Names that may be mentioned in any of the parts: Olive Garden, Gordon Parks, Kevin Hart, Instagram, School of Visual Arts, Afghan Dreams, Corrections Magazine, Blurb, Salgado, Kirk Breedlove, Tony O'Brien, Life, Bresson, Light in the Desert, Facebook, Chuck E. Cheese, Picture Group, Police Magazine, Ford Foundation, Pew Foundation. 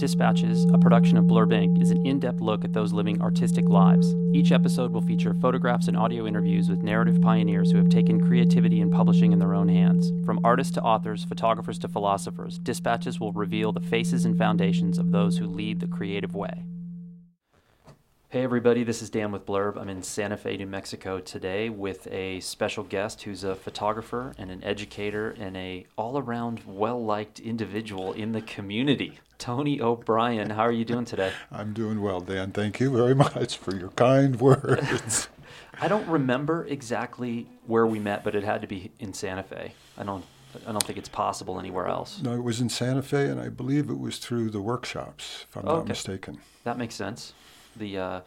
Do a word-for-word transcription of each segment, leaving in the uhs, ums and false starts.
Dispatches, a production of Blurb Incorporated, is an in-depth look at those living artistic lives. Each episode will feature photographs and audio interviews with narrative pioneers who have taken creativity and publishing in their own hands. From artists to authors, photographers to philosophers, Dispatches will reveal the faces and foundations of those who lead the creative way. Hey everybody, this is Dan with Blurb. I'm in Santa Fe, New Mexico today with a special guest who's a photographer and an educator and a all-around well-liked individual in the community. Tony O'Brien, how are you doing today? I'm doing well, Dan. Thank you very much for your kind words. I don't remember exactly where we met, but it had to be in Santa Fe. I don't I don't think it's possible anywhere else. No, it was in Santa Fe, and I believe it was through the workshops, if I'm okay. not mistaken. That makes sense. The uh,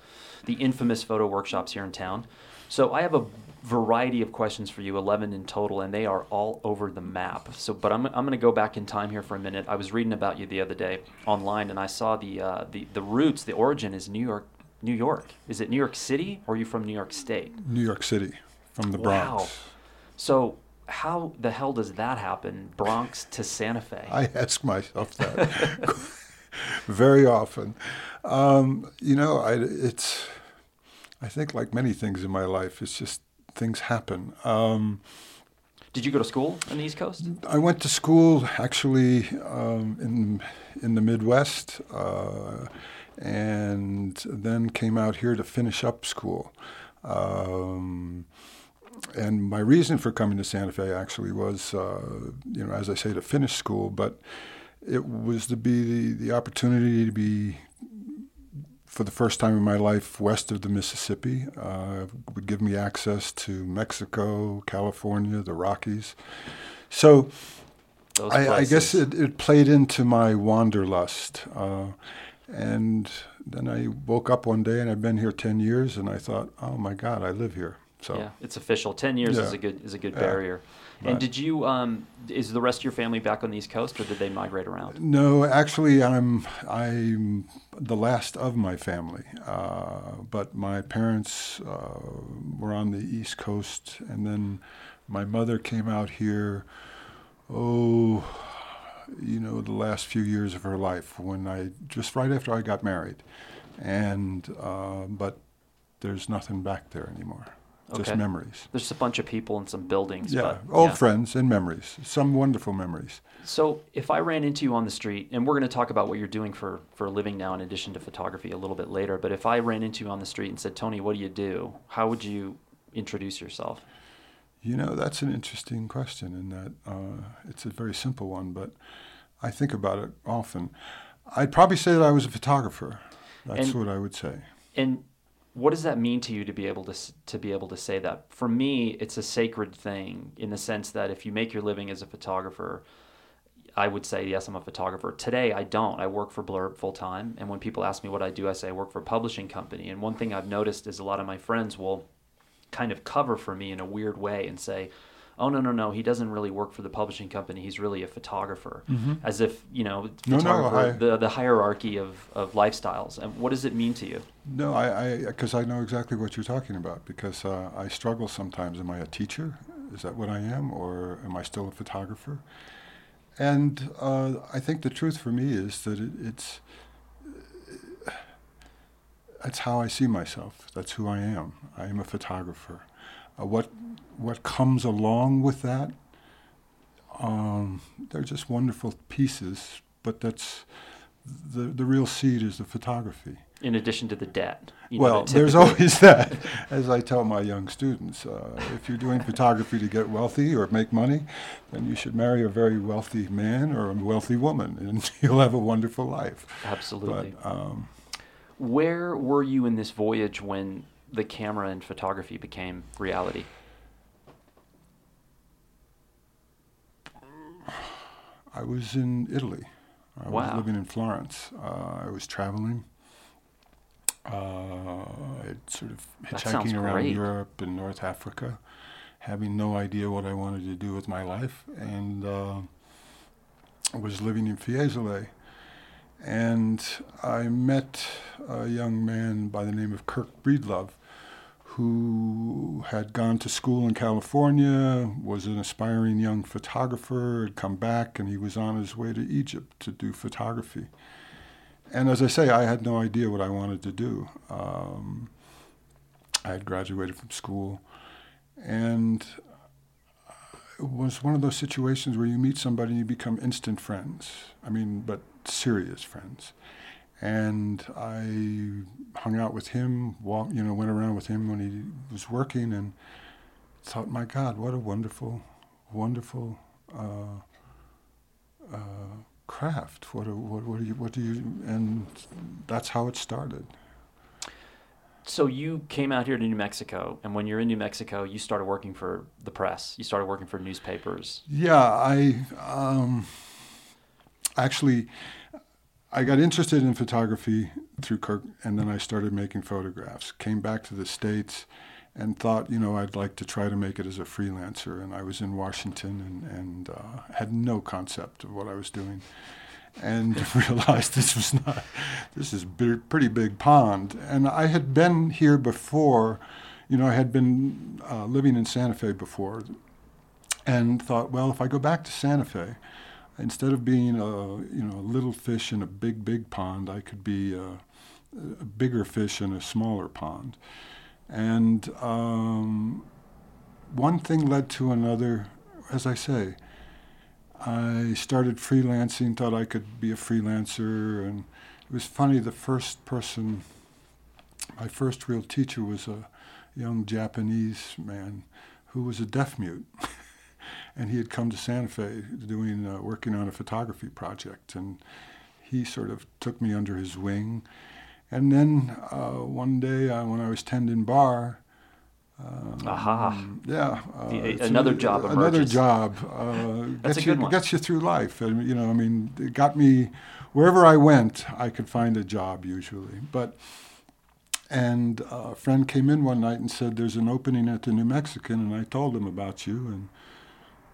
the infamous photo workshops here in town. So I have a variety of questions for you, eleven in total, and they are all over the map. So, but I'm I'm going to go back in time here for a minute. I was reading about you the other day online, and I saw the uh, the the roots, the origin is New York. New York. Is it New York City, or are you from New York State? New York City, from the Bronx. Wow. So how the hell does that happen, Bronx to Santa Fe? I ask myself that. Very often. Um, you know, I, it's, I think like many things in my life, it's just things happen. Um, Did you go to school on the East Coast? I went to school actually um, in in the Midwest uh, and then came out here to finish up school. Um, and my reason for coming to Santa Fe actually was, uh, you know, as I say, to finish school, but it was to be the, the opportunity to be, for the first time in my life, west of the Mississippi. Uh, would give me access to Mexico, California, the Rockies. So I, I guess it, it played into my wanderlust. Uh, and then I woke up one day, and I've been here ten years, and I thought, oh, my God, I live here. So yeah, it's official. Ten years yeah. is a good is a good yeah. barrier. Right. And did you? Um, is the rest of your family back on the East Coast, or did they migrate around? No, actually, I'm I'm the last of my family. Uh, but my parents uh, were on the East Coast, and then my mother came out here. Oh, you know, the last few years of her life, when I just right after I got married, and uh, but there's nothing back there anymore. Okay. Just memories. There's a bunch of people and some buildings. Yeah, but, old yeah. friends and memories, some wonderful memories. So if I ran into you on the street, and we're going to talk about what you're doing for, for a living now in addition to photography a little bit later, but if I ran into you on the street and said, Tony, what do you do? How would you introduce yourself? You know, that's an interesting question in that uh, it's a very simple one, but I think about it often. I'd probably say that I was a photographer. That's and, what I would say. And what does that mean to you to be able to to be able to say that? For me, it's a sacred thing in the sense that if you make your living as a photographer, I would say, yes, I'm a photographer. Today, I don't. I work for Blurb full-time, and when people ask me what I do, I say I work for a publishing company. And one thing I've noticed is a lot of my friends will kind of cover for me in a weird way and say, oh, no, no, no, he doesn't really work for the publishing company. He's really a photographer. Mm-hmm. As if, you know, photographer, no, no, I, the, the hierarchy of, of lifestyles. And what does it mean to you? No, I because I, I know exactly what you're talking about because uh, I struggle sometimes. Am I a teacher? Is that what I am? Or am I still a photographer? And uh, I think the truth for me is that it, it's that's how I see myself. That's who I am. I am a photographer. Uh, what what comes along with that, um, they're just wonderful pieces, but that's the the real seed is the photography. In addition to the debt. You well, know, there's always that. As I tell my young students, uh, if you're doing photography to get wealthy or make money, then you should marry a very wealthy man or a wealthy woman, and you'll have a wonderful life. Absolutely. But, um, where were you in this voyage when the camera and photography became reality? I was in Italy. I wow. was living in Florence. Uh, I was traveling. Uh, sort of hitchhiking around great. Europe and North Africa, having no idea what I wanted to do with my life. And uh, I was living in Fiesole. And I met a young man by the name of Kirk Breedlove, who had gone to school in California, was an aspiring young photographer, had come back, and he was on his way to Egypt to do photography. And as I say, I had no idea what I wanted to do. Um, I had graduated from school, and it was one of those situations where you meet somebody and you become instant friends. I mean, but serious friends. And I hung out with him, walk, you know, went around with him when he was working, and thought, my God, what a wonderful, wonderful uh, uh, craft. What, a, what, what do you, what do you, and that's how it started. So you came out here to New Mexico, and when you're in New Mexico, you started working for the press. You started working for newspapers. Yeah, I um, actually, I got interested in photography through Kirk, and then I started making photographs. Came back to the States and thought, you know, I'd like to try to make it as a freelancer. And I was in Washington and, and uh, had no concept of what I was doing. And realized this was not, this is a pretty big pond. And I had been here before, you know, I had been uh, living in Santa Fe before, and thought, well, if I go back to Santa Fe, instead of being a, you know, a little fish in a big, big pond, I could be a, a bigger fish in a smaller pond. And um, one thing led to another, as I say. I started freelancing, thought I could be a freelancer, and it was funny, the first person, my first real teacher was a young Japanese man who was a deaf mute, and he had come to Santa Fe doing, uh, working on a photography project, and he sort of took me under his wing. And then uh, one day I, when I was tending bar, Um, Aha! Yeah, uh, the, another a, job emerges. Another job. Uh, That's gets a good you, one. Gets you through life. And, you know, I mean, it got me wherever I went. I could find a job usually. But and a friend came in one night and said, "There's an opening at the New Mexican," and I told him about you, and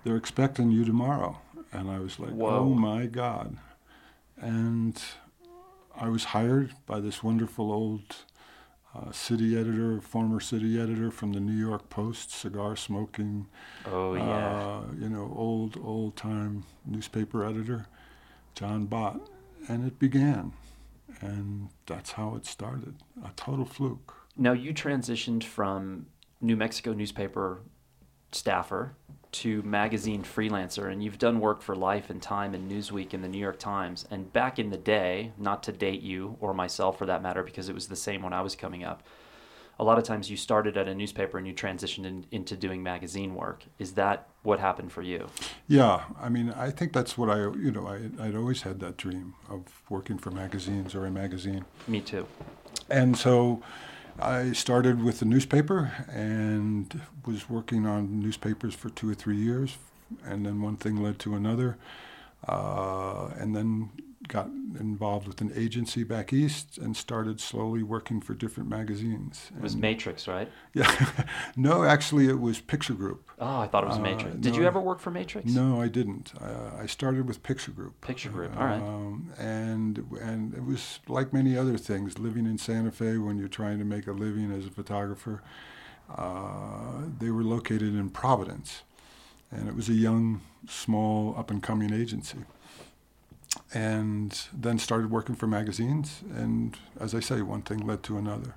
they're expecting you tomorrow. And I was like, Whoa. "Oh my God!" And I was hired by this wonderful old. Uh, city editor, former city editor from the New York Post, cigar smoking, oh, yeah. uh, you know, old, old time newspaper editor, John Bott. And it began. And that's how it started, a total fluke. Now you transitioned from New Mexico newspaper staffer to magazine freelancer, and you've done work for Life and Time and Newsweek and the New York Times. And back in the day, not to date you or myself for that matter, because it was the same when I was coming up, a lot of times you started at a newspaper and you transitioned in, into doing magazine work. Is that what happened for you? Yeah, I mean, I think that's what I, you know, I, I'd always had that dream of working for magazines or a magazine. Me too. And so I started with the newspaper and was working on newspapers for two or three years, and then one thing led to another, uh, and then got involved with an agency back east and started slowly working for different magazines. It was and, Matrix, right? Yeah. No, actually it was Picture Group. Oh, I thought it was Matrix. Uh, Did no, you ever work for Matrix? No, I didn't. Uh, I started with Picture Group. Picture Group, all right. Um, and and it was like many other things, living in Santa Fe when you're trying to make a living as a photographer. Uh, they were located in Providence, and it was a young, small, up-and-coming agency. And then started working for magazines, and as I say, one thing led to another.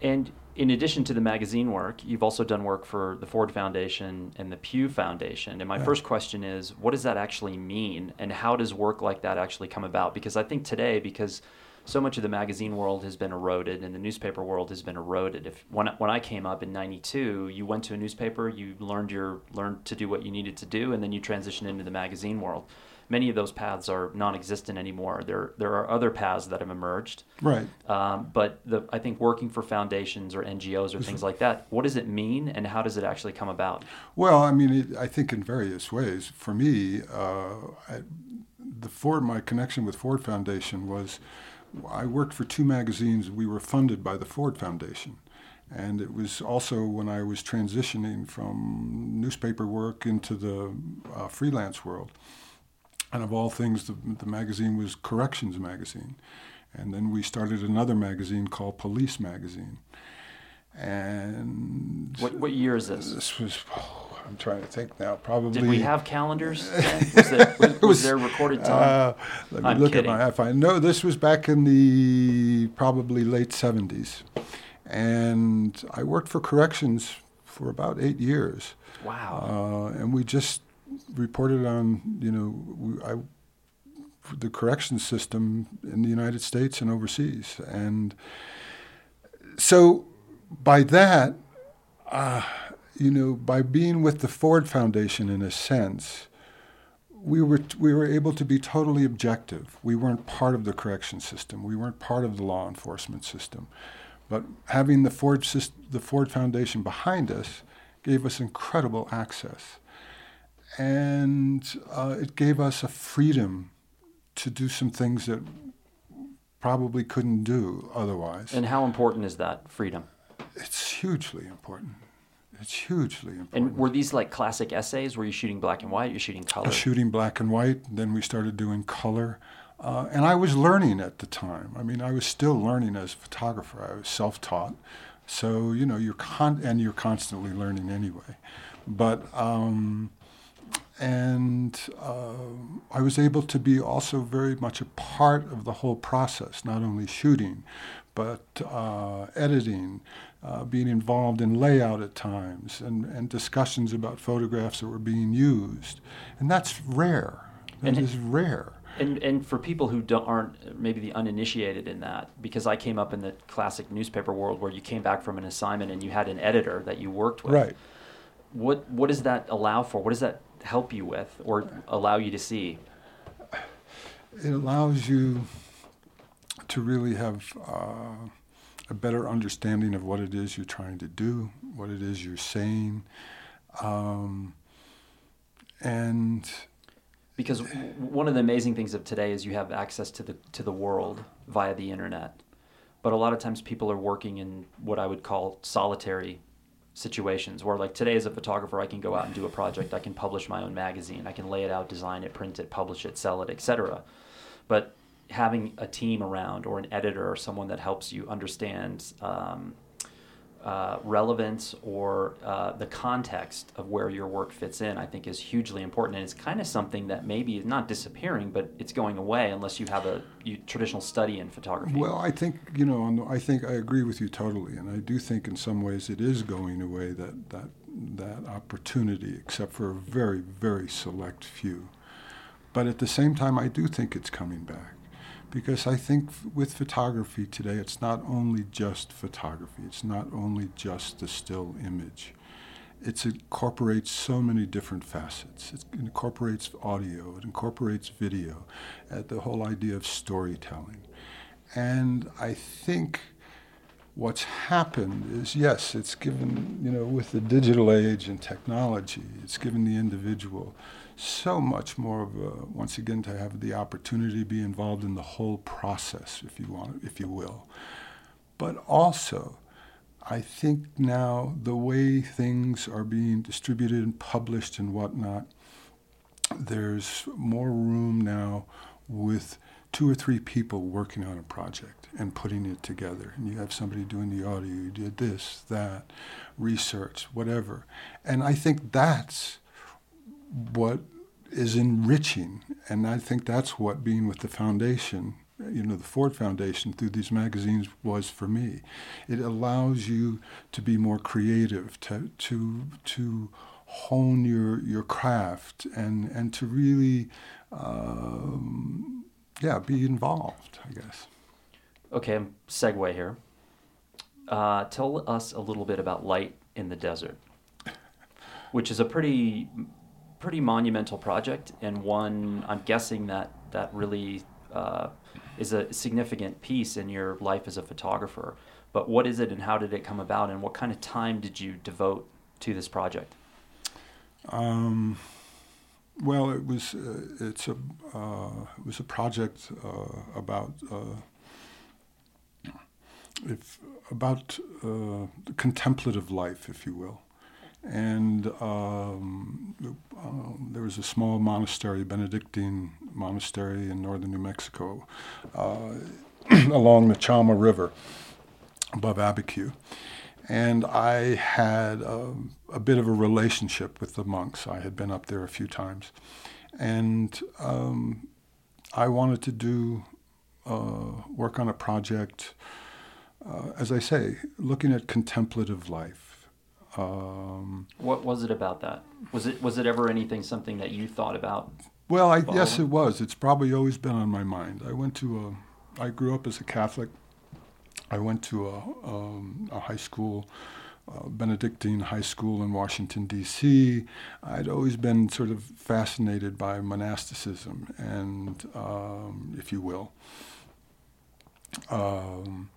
And in addition to the magazine work, you've also done work for the Ford Foundation and the Pew Foundation. And my yeah. first question is, what does that actually mean, and how does work like that actually come about? Because I think today, because so much of the magazine world has been eroded and the newspaper world has been eroded. If when when I came up in ninety-two, you went to a newspaper, you learned your learned to do what you needed to do, and then you transitioned into the magazine world. Many of those paths are non-existent anymore. There there are other paths that have emerged. Right. Um, but the, I think working for foundations or N G Os or things like that, what does it mean and how does it actually come about? Well, I mean, it, I think in various ways. For me, uh, I, the Ford, my connection with Ford Foundation was I worked for two magazines. We were funded by the Ford Foundation. And it was also when I was transitioning from newspaper work into the uh, freelance world. And of all things, the, the magazine was Corrections Magazine. And then we started another magazine called Police Magazine. And... What what year is this? This was, oh, I'm trying to think now. Probably. Did we have calendars? was, there, was, was, was there recorded time? Uh, let me I'm look kidding. at my iPhone. No, this was back in the probably late seventies, and I worked for Corrections for about eight years. Wow. Uh, and we just reported on, you know, we, I. the corrections system in the United States and overseas. And so by that, uh, you know, by being with the Ford Foundation in a sense, we were we were able to be totally objective. We weren't part of the correction system. We weren't part of the law enforcement system. But having the Ford the Ford Foundation behind us gave us incredible access. And uh, it gave us a freedom to do some things that probably couldn't do otherwise. And how important is that freedom? It's hugely important. It's hugely important. And were these like classic essays? Were you shooting black and white? You're shooting color? Shooting black and white. Then we started doing color. Uh, and I was learning at the time. I mean, I was still learning as a photographer. I was self-taught. So, you know, you're con- and you're constantly learning anyway. But, um, And uh, I was able to be also very much a part of the whole process, not only shooting, but uh, editing, uh, being involved in layout at times, and, and discussions about photographs that were being used. And that's rare. That and, is rare. And and for people who don't, aren't maybe the uninitiated in that, because I came up in the classic newspaper world where you came back from an assignment and you had an editor that you worked with. Right. What, what does that allow for? What does that help you with or allow you to see? It allows you to really have uh, a better understanding of what it is you're trying to do, what it is you're saying. Um, and because one of the amazing things of today is you have access to the to the world via the internet. But a lot of times people are working in what I would call solitary situations where, like today as a photographer, I can go out and do a project, I can publish my own magazine, I can lay it out, design it, print it, publish it, sell it, et cetera. But having a team around or an editor or someone that helps you understand um, uh, relevance or uh, the context of where your work fits in, I think is hugely important. And it's kind of something that maybe is not disappearing, but it's going away unless you have a you, traditional study in photography. Well, I think, you know, I think I agree with you totally. And I do think in some ways it is going away, that, that, that opportunity, except for a very, very select few. But at the same time, I do think it's coming back. Because I think f- with photography today, it's not only just photography. It's not only just the still image. It's, it incorporates so many different facets. It incorporates audio. It incorporates video. Uh, the whole idea of storytelling. And I think what's happened is, yes, it's given, you know, with the digital age and technology, it's given the individual so much more of a, once again, to have the opportunity to be involved in the whole process, if you want, if you will. But also, I think now the way things are being distributed and published and whatnot, there's more room now with two or three people working on a project and putting it together. And you have somebody doing the audio, you did this, that, research, whatever. And I think that's what is enriching, and I think that's what being with the foundation, you know, the Ford Foundation through these magazines was for me. It allows you to be more creative, to to to hone your your craft, and and to really, um, yeah, be involved, I guess. Okay, segue here. Uh, tell us a little bit about Light in the Desert, which is a pretty. pretty monumental project, and one I'm guessing that that really uh, is a significant piece in your life as a photographer. But what is it, and how did it come about, and what kind of time did you devote to this project? Um, well, it was uh, it's a uh, it was a project uh, about uh, if about uh, contemplative life, if you will. And um, um, there was a small monastery, Benedictine monastery in northern New Mexico, uh, along the Chama River above Abiquiu. And I had a, a bit of a relationship with the monks. I had been up there a few times. And um, I wanted to do uh, work on a project, uh, as I say, looking at contemplative life. Um, what was it about that? Was it was it ever anything, something that you thought about? Well, I, yes, it was. It's probably always been on my mind. I went to a, I grew up as a Catholic. I went to a, um, a high school, uh, Benedictine high school in Washington, D C I'd always been sort of fascinated by monasticism, and um, if you will. Um,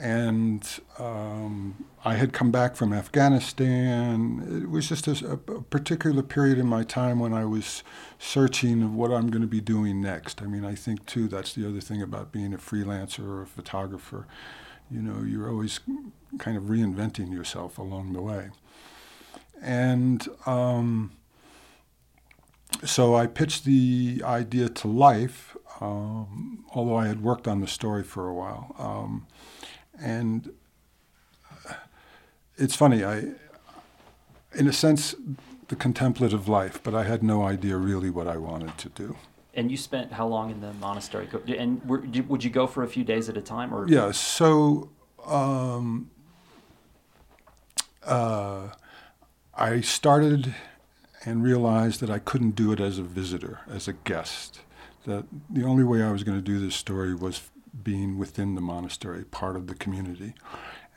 and um, I had come back from Afghanistan. It was just a, a particular period in my time when I was searching of what I'm going to be doing next. I mean, I think, too, that's the other thing about being a freelancer or a photographer. You know, you're always kind of reinventing yourself along the way. And um, so I pitched the idea to Life, um, although I had worked on the story for a while. Um, and it's funny, I, in a sense, the contemplative life, but I had no idea really what I wanted to do. And you spent how long in the monastery? And were, would you go for a few days at a time? Or yeah, so um, uh, I started and realized that I couldn't do it as a visitor, as a guest. That the only way I was going to do this story was being within the monastery, part of the community,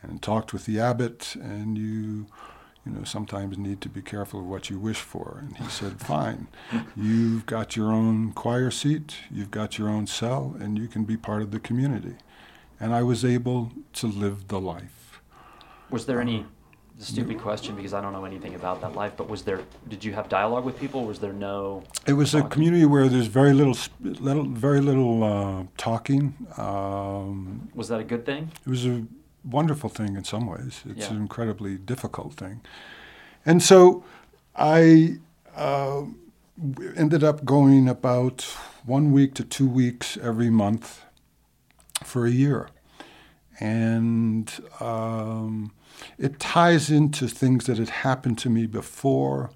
and talked with the abbot, and you you know, sometimes need to be careful of what you wish for. And he said, fine, you've got your own choir seat, you've got your own cell, and you can be part of the community. And I was able to live the life. Was there um, any, it's a stupid question because I don't know anything about that life, but was there, did you have dialogue with people? Was there no? It was talking? A community where there's very little, little very little uh, talking. Um, was that a good thing? It was a wonderful thing in some ways. It's yeah. an incredibly difficult thing. And so I uh, ended up going about one week to two weeks every month for a year. And um, it ties into things that had happened to me before.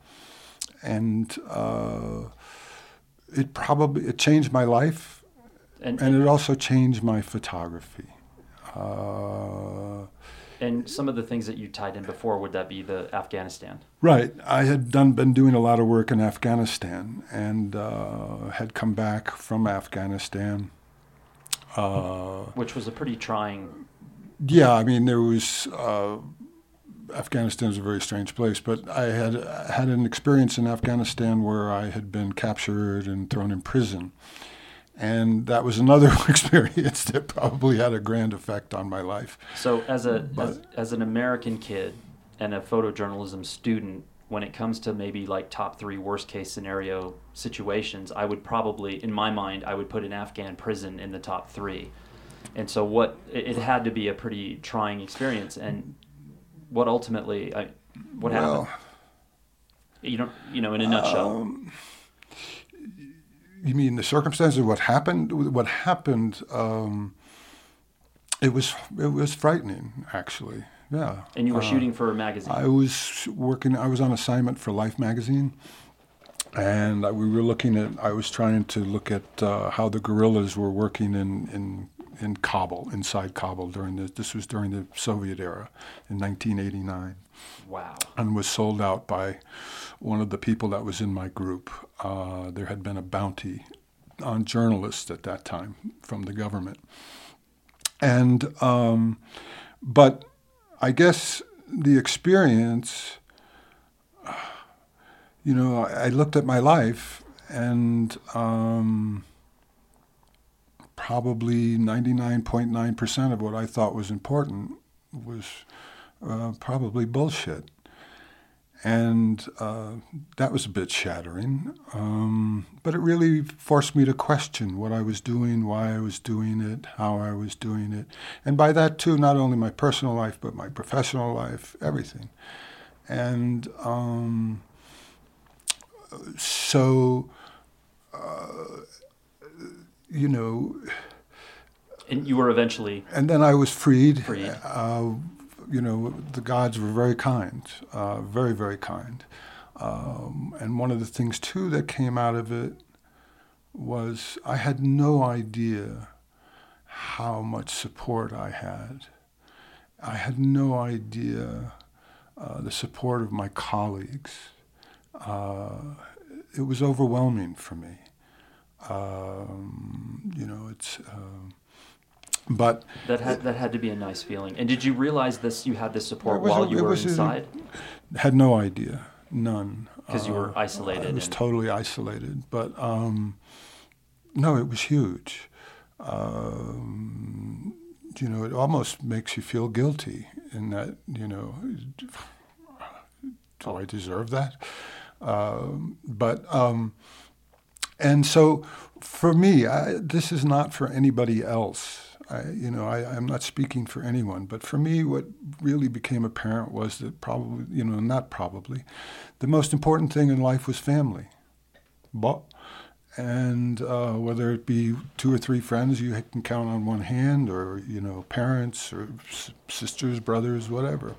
And uh, it probably, it changed my life. And, and it also changed my photography. Uh, and some of the things that you tied in before, would that be the Afghanistan? Right. I had done been doing a lot of work in Afghanistan and uh, had come back from Afghanistan. Uh, Which was a pretty trying... Yeah, I mean, there was... Uh, Afghanistan is a very strange place, but I had had an experience in Afghanistan where I had been captured and thrown in prison. And that was another experience that probably had a grand effect on my life. So as a as, as an American kid and a photojournalism student, when it comes to maybe like top three worst case scenario situations, I would probably, in my mind, I would put an Afghan prison in the top three. And so what it, it had to be a pretty trying experience. And what ultimately, I, what well, happened? You don't, you know, in a nutshell. Um, You mean the circumstances of what happened? What happened? Um, it was it was frightening, actually. Yeah. And you were uh, shooting for a magazine. I was working. I was on assignment for Life magazine, and I, we were looking at. I was trying to look at uh, how the guerrillas were working in, in in Kabul, inside Kabul during the. This was during the Soviet era, in nineteen eighty-nine. Wow. And was sold out by one of the people that was in my group. Uh, there had been a bounty on journalists at that time from the government. And, um, but I guess the experience, you know, I, I looked at my life and um, probably ninety-nine point nine percent of what I thought was important was... Uh, probably bullshit. And uh, that was a bit shattering. Um, but it really forced me to question what I was doing, why I was doing it, how I was doing it. And by that, too, not only my personal life, but my professional life, everything. And um, so, uh, you know... And you were eventually... And then I was freed. Freed. Uh, you know, the gods were very kind, uh, very, very kind. Um, and one of the things, too, that came out of it was I had no idea how much support I had. I had no idea uh, the support of my colleagues. Uh, it was overwhelming for me. Um, you know, it's... Uh, But that had that had to be a nice feeling. And did you realize this? You had this support while a, you were inside. A, had no idea, none. Because uh, you were isolated. I was and... totally isolated. But um, no, it was huge. Um, you know, it almost makes you feel guilty in that. You know, do oh. I deserve that? Um, but um, and so for me, I, this is not for anybody else. I, you know, I, I'm not speaking for anyone, but for me, what really became apparent was that probably, you know, not probably, the most important thing in life was family. And uh, whether it be two or three friends you can count on one hand, or, you know, parents or sisters, brothers, whatever.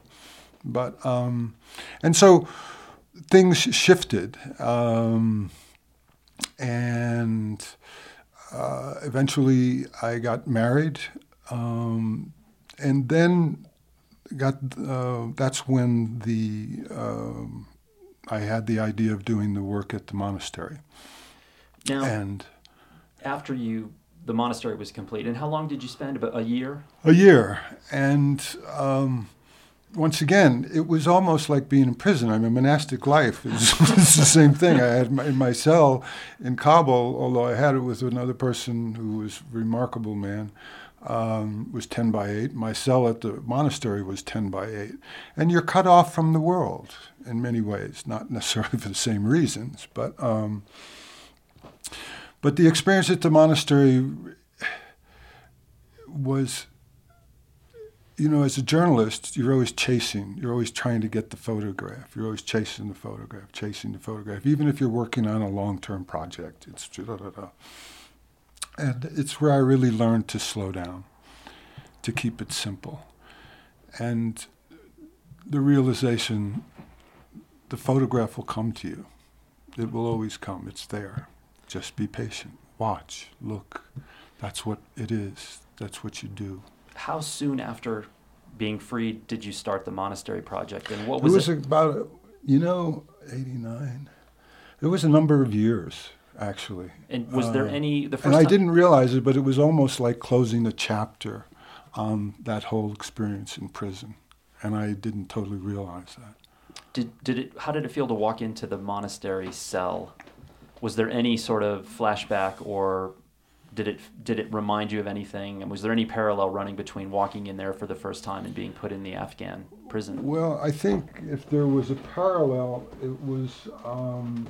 But, um, and so things shifted. Um, and... Uh, eventually, I got married, um, and then got. Uh, that's when the um, I had the idea of doing the work at the monastery. Now, and after you, the monastery was complete. And how long did you spend? About a year. A year, and um, once again, it was almost like being in prison. I mean, monastic life is it's the same thing. I had my, in my cell in Kabul, although I had it with another person who was a remarkable man, um, was ten by eight. My cell at the monastery was ten by eight. And you're cut off from the world in many ways, not necessarily for the same reasons. But, um, but the experience at the monastery was... You know, as a journalist, you're always chasing. You're always trying to get the photograph. You're always chasing the photograph, chasing the photograph. Even if you're working on a long-term project, it's da, da, da. And it's where I really learned to slow down, to keep it simple. And the realization, the photograph will come to you. It will always come. It's there. Just be patient. Watch. Look. That's what it is. That's what you do. How soon after being freed did you start the monastery project, and what was it? Was it was about, you know, eighty-nine. It was a number of years, actually. And was uh, there any... the first? And I didn't realize it, but it was almost like closing a chapter on that whole experience in prison, and I didn't totally realize that. Did did it? How did it feel to walk into the monastery cell? Was there any sort of flashback or... Did it did it remind you of anything? And was there any parallel running between walking in there for the first time and being put in the Afghan prison? Well, I think if there was a parallel, it was um,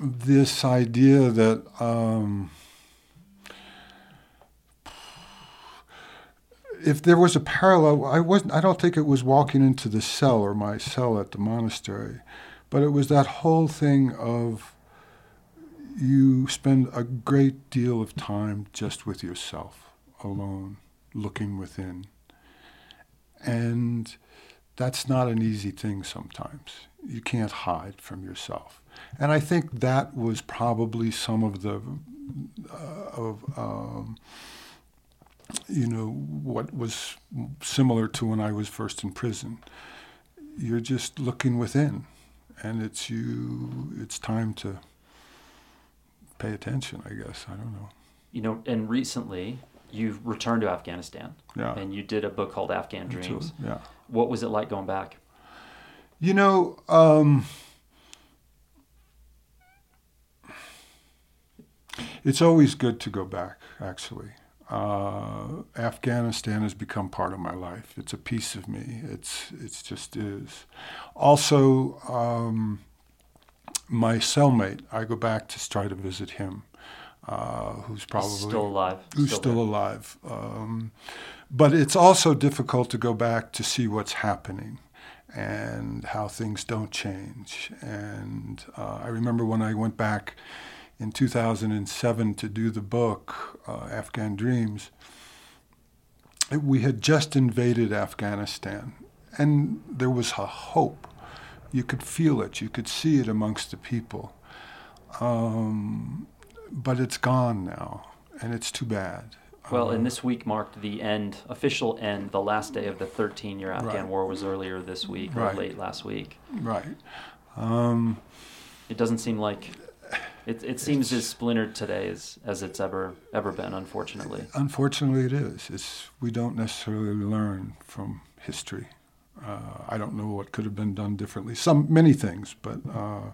this idea that um, if there was a parallel, I wasn't. I don't think it was walking into the cell or my cell at the monastery, but it was that whole thing of. You spend a great deal of time just with yourself, alone, looking within. And that's not an easy thing sometimes. You can't hide from yourself. And I think that was probably some of the, uh, of um, you know, what was similar to when I was first in prison. You're just looking within, and it's you, it's time to... pay attention, I guess. I don't know. You know, and recently you've returned to Afghanistan. Yeah. And you did a book called Afghan Dreams. A, yeah. What was it like going back? You know, um, it's always good to go back, actually. Uh, Afghanistan has become part of my life. It's a piece of me. It's it's just is. Also, um, my cellmate, I go back to try to visit him, uh, who's probably... Still alive. Who's still, still alive. Um, but it's also difficult to go back to see what's happening and how things don't change. And uh, I remember when I went back in two thousand seven to do the book, uh, Afghan Dreams, we had just invaded Afghanistan, and there was a hope. You could feel it. You could see it amongst the people. Um, but it's gone now, and it's too bad. Well, um, and this week marked the end, official end, the last day of the thirteen-year Afghan right. war was earlier this week or right. late last week. Right. Um, it doesn't seem like... It, it seems as splintered today as, as it's ever ever been, unfortunately. Unfortunately, it is. It's, we don't necessarily learn from history. Uh, I don't know what could have been done differently. Some many things, but uh,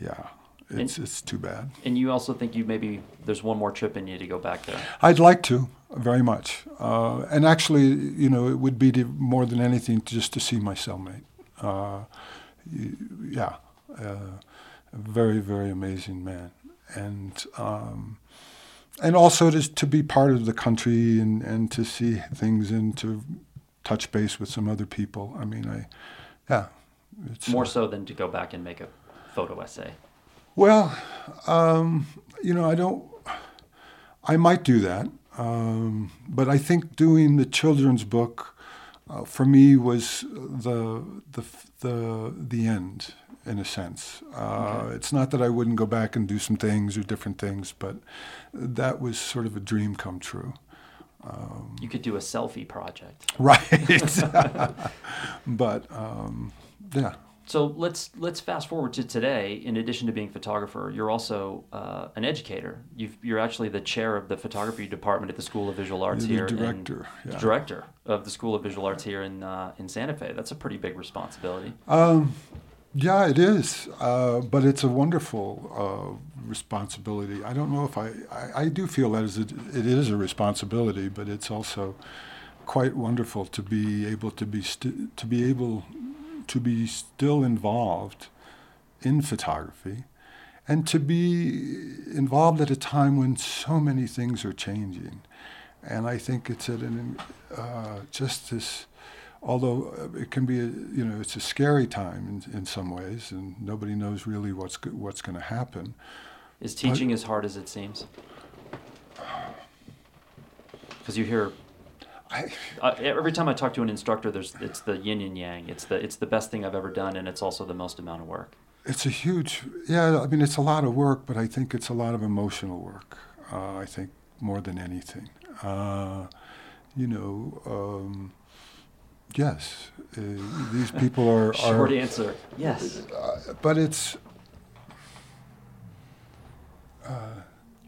yeah, it's and, it's too bad. And you also think you maybe there's one more trip in you to go back there? I'd like to very much, uh, and actually, you know, it would be to, more than anything to just to see my cellmate. Uh, yeah. Uh, A very, very amazing man, and um, and also to, to be part of the country and, and to see things and to touch base with some other people. I mean, I, yeah. It's, More so than to go back and make a photo essay. Well, um, you know, I don't, I might do that, um, but I think doing the children's book uh, for me was the the the the end. In a sense. Uh, okay. It's not that I wouldn't go back and do some things or different things, but that was sort of a dream come true. Um, you could do a selfie project. Right. But, um, yeah. So let's let's fast forward to today. In addition to being a photographer, you're also uh, an educator. You've, you're actually the chair of the photography department at the School of Visual Arts you're here. The director. Yeah. Director of the School of Visual Arts here in, uh, in Santa Fe. That's a pretty big responsibility. Um. Yeah, it is, uh, but it's a wonderful uh, responsibility. I don't know if I, I, I do feel that as it, it is a responsibility, but it's also quite wonderful to be able to be st- to be able to be still involved in photography, and to be involved at a time when so many things are changing, and I think it's at an uh, just this. Although it can be, a, you know, it's a scary time in, in some ways, and nobody knows really what's go, what's going to happen. Is teaching but, as hard as it seems? Because you hear, I, uh, every time I talk to an instructor, there's it's the yin and yang. It's the it's the best thing I've ever done, and it's also the most amount of work. It's a huge, yeah. I mean, it's a lot of work, but I think it's a lot of emotional work. Uh, I think more than anything, uh, you know. Um, Yes, uh, these people are, are... Short answer, yes. Uh, but it's... Uh,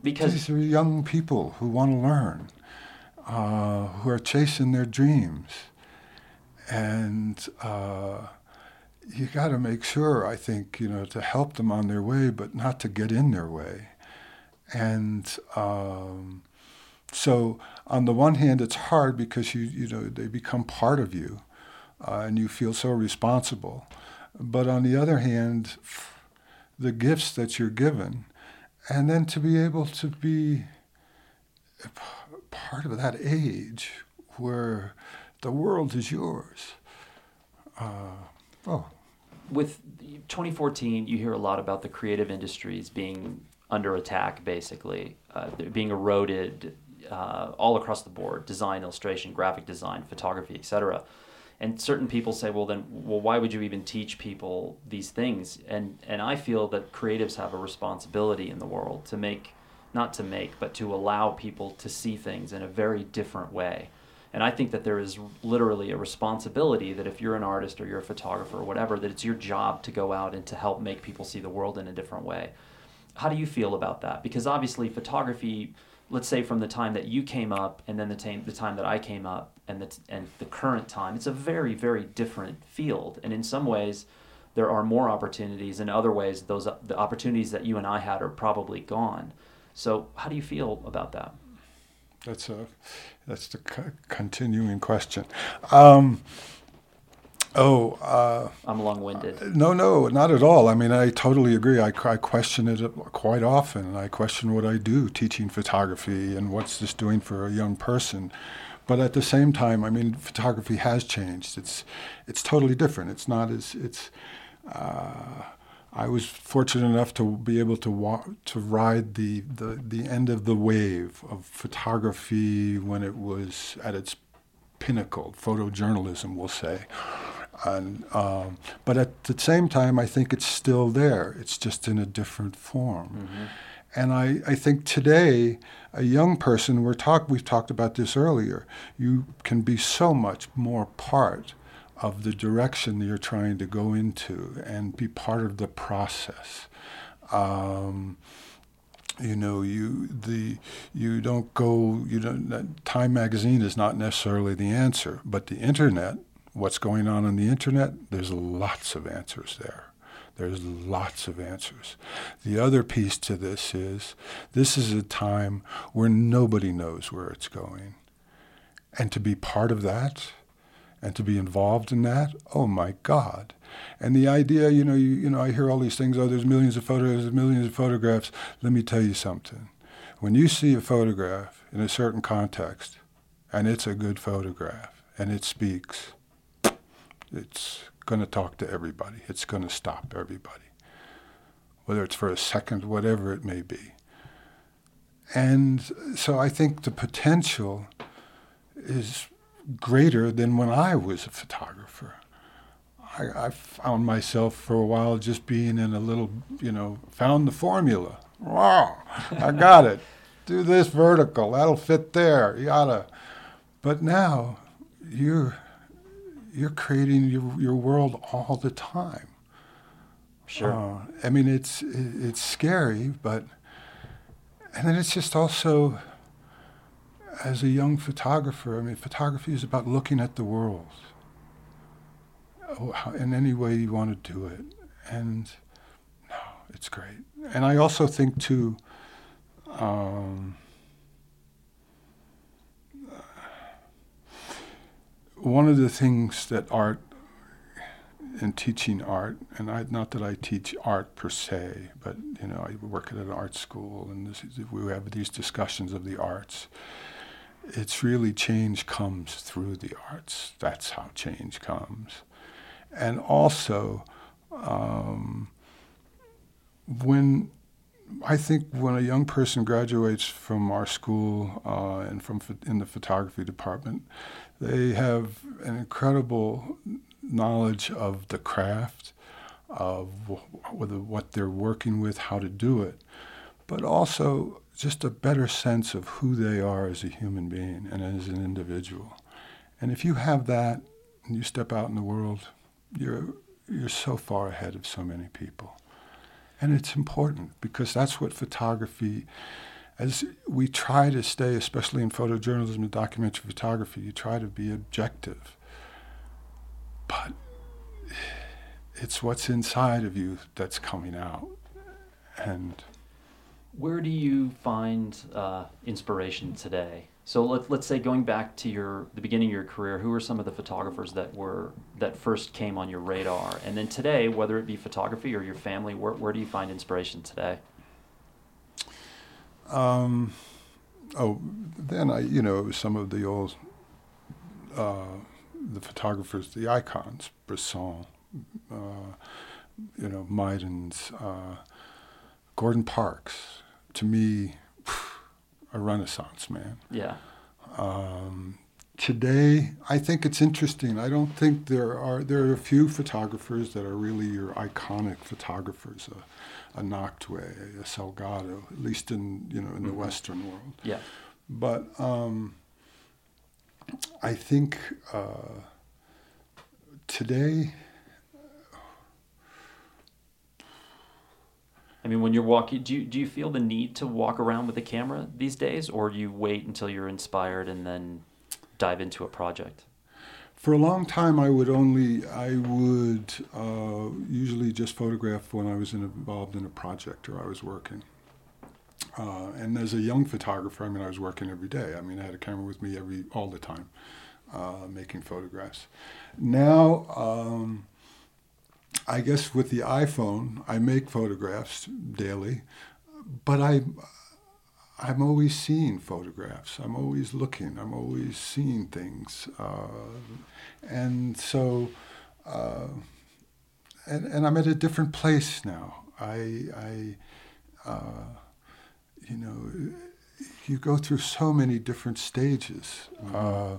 because these are young people who want to learn, uh, who are chasing their dreams. And uh, you got to make sure, I think, you know, to help them on their way, but not to get in their way. And... Um, So on the one hand, it's hard because you you know they become part of you, uh, and you feel so responsible. But on the other hand, the gifts that you're given, and then to be able to be part of that age where the world is yours. Uh, oh, with twenty fourteen, you hear a lot about the creative industries being under attack, basically uh, being eroded. Uh, all across the board, design, illustration, graphic design, photography, et cetera. And certain people say, well, then, well, why would you even teach people these things? And and I feel that creatives have a responsibility in the world to make, not to make, but to allow people to see things in a very different way. And I think that there is literally a responsibility that if you're an artist or you're a photographer or whatever, that it's your job to go out and to help make people see the world in a different way. How do you feel about that? Because obviously photography... Let's say from the time that you came up and then the, t- the time that I came up and the, t- and the current time, it's a very, very different field. And in some ways, there are more opportunities. In other ways, those the opportunities that you and I had are probably gone. So how do you feel about that? That's a that's the c- continuing question. Um, oh. Uh, I'm long-winded. Uh, no, no, not at all. I mean, I totally agree. I, I question it quite often. I question what I do teaching photography and what's this doing for a young person. But at the same time, I mean, photography has changed. It's it's totally different. It's not as... it's. Uh, I was fortunate enough to be able to wa- to ride the, the, the end of the wave of photography when it was at its pinnacle, photojournalism, we'll say. And, um, but at the same time, I think it's still there. It's just in a different form. Mm-hmm. And I, I think today, a young person, we're talk, we've talked about this earlier, you can be so much more part of the direction that you're trying to go into and be part of the process. Um, you know, you the you don't go, you don't, Time magazine is not necessarily the answer, but the internet, what's going on on the internet, there's lots of answers there. There's lots of answers. The other piece to this is, this is a time where nobody knows where it's going. And to be part of that, and to be involved in that, oh my God. And the idea, you know, you, you know, I hear all these things, oh, there's millions of photos, there's millions of photographs. Let me tell you something. When you see a photograph in a certain context, and it's a good photograph, and it speaks, it's going to talk to everybody. It's going to stop everybody, whether it's for a second, whatever it may be. And so I think the potential is greater than when I was a photographer. I, I found myself for a while just being in a little, you know, found the formula. Wow, I got it. Do this vertical. That'll fit there. Yada. But now you're... You're creating your your world all the time. Sure. Uh, I mean, it's it's scary, but and then it's just also, as a young photographer, I mean, photography is about looking at the world in any way you want to do it, and no, it's great. And I also think too. Um, One of the things that art and teaching art, and I, not that I teach art per se, but you know, I work at an art school, and this is, we have these discussions of the arts. It's really change comes through the arts. That's how change comes. And also, um, when I think when a young person graduates from our school uh, and from in the photography department, they have an incredible knowledge of the craft, of what they're working with, how to do it, but also just a better sense of who they are as a human being and as an individual. And if you have that and you step out in the world, you're you're so far ahead of so many people. And it's important because that's what photography, as we try to stay, especially in photojournalism and documentary photography, you try to be objective. But it's what's inside of you that's coming out. And where do you find uh, inspiration today? So let's let's say going back to your the beginning of your career, who are some of the photographers that were that first came on your radar? And then today, whether it be photography or your family, where where do you find inspiration today? Um, oh, then I, you know, it was some of the old, uh, the photographers, the icons, Bresson, uh, you know, Maiden's, uh, Gordon Parks, to me, a Renaissance man. Yeah. Um, today, I think it's interesting. I don't think there are, there are a few photographers that are really your iconic photographers. Uh, a Noctue, a Salgado, at least in, you know, in mm-hmm. the Western world. Yeah. But um, I think uh, today... I mean, when you're walking, do you, do you feel the need to walk around with a camera these days, or do you wait until you're inspired and then dive into a project? For a long time, I would only, I would uh, usually just photograph when I was involved in a project or I was working. Uh, and as a young photographer, I mean, I was working every day. I mean, I had a camera with me every all the time, uh, making photographs. Now, um, I guess with the iPhone, I make photographs daily, but I, I'm always seeing photographs. I'm always looking. I'm always seeing things. Uh, and so, uh, and, and I'm at a different place now. I, I uh, you know, you go through so many different stages. Uh,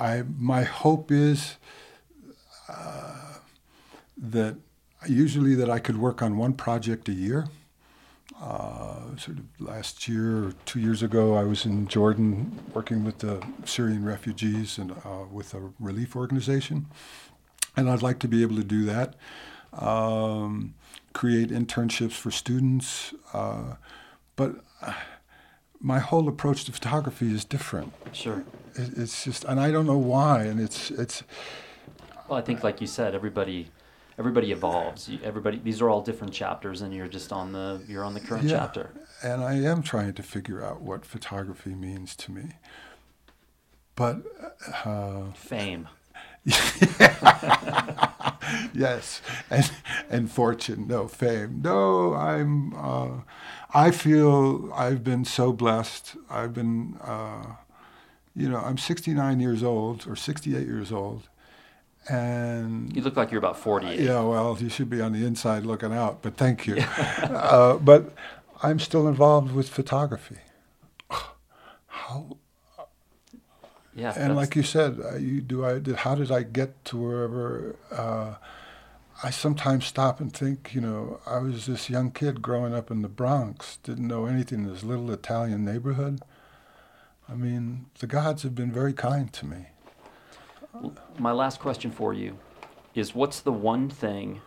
I my hope is uh, that usually that I could work on one project a year. Uh, sort of last year, or two years ago, I was in Jordan working with the Syrian refugees and uh, with a relief organization, and I'd like to be able to do that. Um, create internships for students, uh, but my whole approach to photography is different. Sure, it, it's just, and I don't know why, and it's it's. Well, I think, like you said, everybody. Everybody evolves. Everybody. These are all different chapters, and you're just on the you're on the current yeah, chapter. And I am trying to figure out what photography means to me. But uh, fame. Yes, and and fortune. No fame. No, I'm. Uh, I feel I've been so blessed. I've been. Uh, you know, I'm sixty-nine years old, or sixty-eight years old. And you look like you're about forty-eight. Yeah, well, you should be on the inside looking out, but thank you. uh, but I'm still involved with photography. How? Yeah. And like you said, you do. I did. How did I get to wherever? Uh, I sometimes stop and think. You know, I was this young kid growing up in the Bronx, didn't know anything in this little Italian neighborhood. I mean, the gods have been very kind to me. My last question for you is, what's the one thing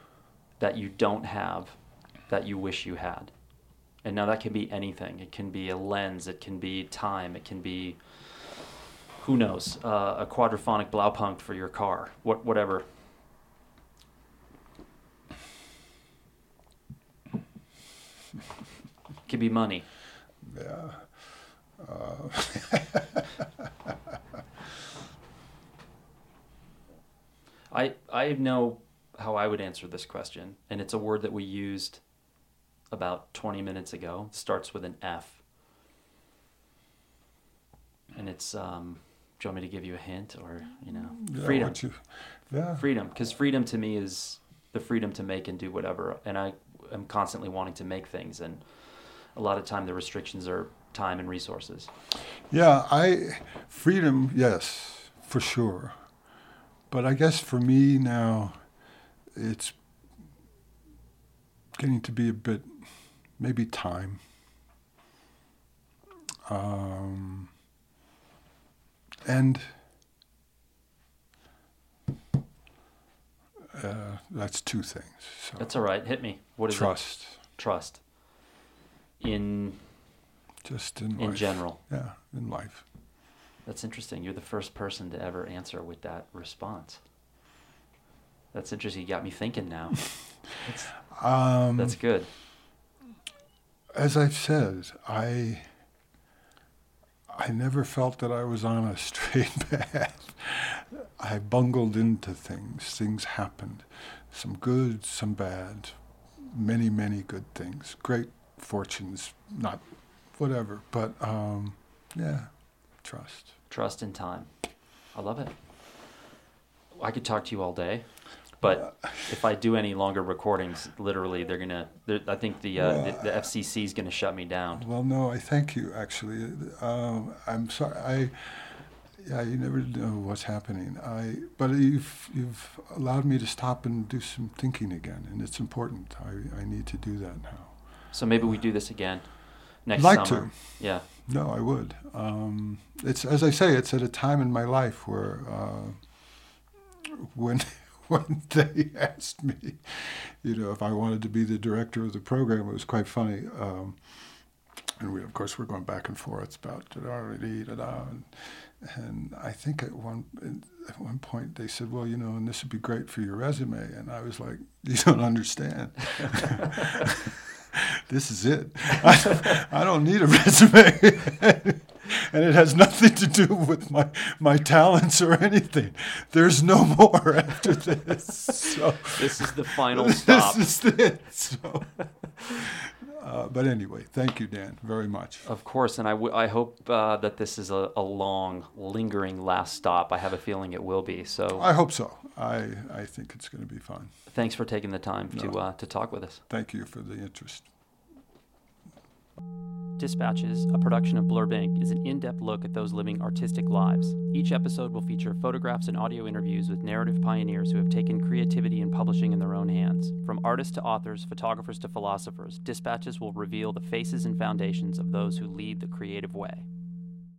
that you don't have that you wish you had? And now that can be anything. It can be a lens. It can be time. It can be, who knows, uh, a quadraphonic Blaupunkt for your car, what, whatever. It could be money. Yeah. Uh. I, I know how I would answer this question, and it's a word that we used about twenty minutes ago. It starts with an F. And it's, um, do you want me to give you a hint, or, you know, yeah, freedom. You, yeah. Freedom, because freedom to me is the freedom to make and do whatever. And I am constantly wanting to make things, and a lot of time the restrictions are time and resources. Yeah, I freedom, yes, for sure. But I guess for me now, it's getting to be a bit, maybe time. Um, and uh, that's two things. So. That's all right. Hit me. What is Trust. It? Trust. In Just in, in life. General. Yeah, in life. That's interesting. You're the first person to ever answer with that response. That's interesting. You got me thinking now. That's, um, that's good. As I've said, I I never felt that I was on a straight path. I bungled into things. Things happened. Some good, some bad. Many, many good things. Great fortunes, not whatever. But, um, yeah, trust. Trust in time. I love it. I could talk to you all day, but yeah. If I do any longer recordings, literally, they're going to, I think the, uh, yeah. the the F C C is going to shut me down. Well, no, I thank you, actually. Um, I'm sorry. I Yeah, you never know what's happening. I But you've, you've allowed me to stop and do some thinking again, and it's important. I, I need to do that now. So maybe we do this again next like summer. Like to. Yeah. No, I would. Um, it's as I say. It's at a time in my life where, uh, when when they asked me, you know, if I wanted to be the director of the program, it was quite funny. Um, and we, of course, we're going back and forth about da da da da. And, and I think at one at one point they said, "Well, you know, and this would be great for your resume." And I was like, "You don't understand." This is it. I, I don't need a resume. And it has nothing to do with my, my talents or anything. There's no more after this. So this is the final stop. This is it. So, uh, but anyway, thank you, Dan, very much. Of course, and I, w- I hope uh, that this is a, a long, lingering last stop. I have a feeling it will be. So I hope so. I, I think it's going to be fun. Thanks for taking the time no. to uh, to talk with us. Thank you for the interest. Dispatches, a production of Blurb Incorporated, is an in-depth look at those living artistic lives. Each episode will feature photographs and audio interviews with narrative pioneers who have taken creativity and publishing in their own hands. From artists to authors, photographers to philosophers, Dispatches will reveal the faces and foundations of those who lead the creative way.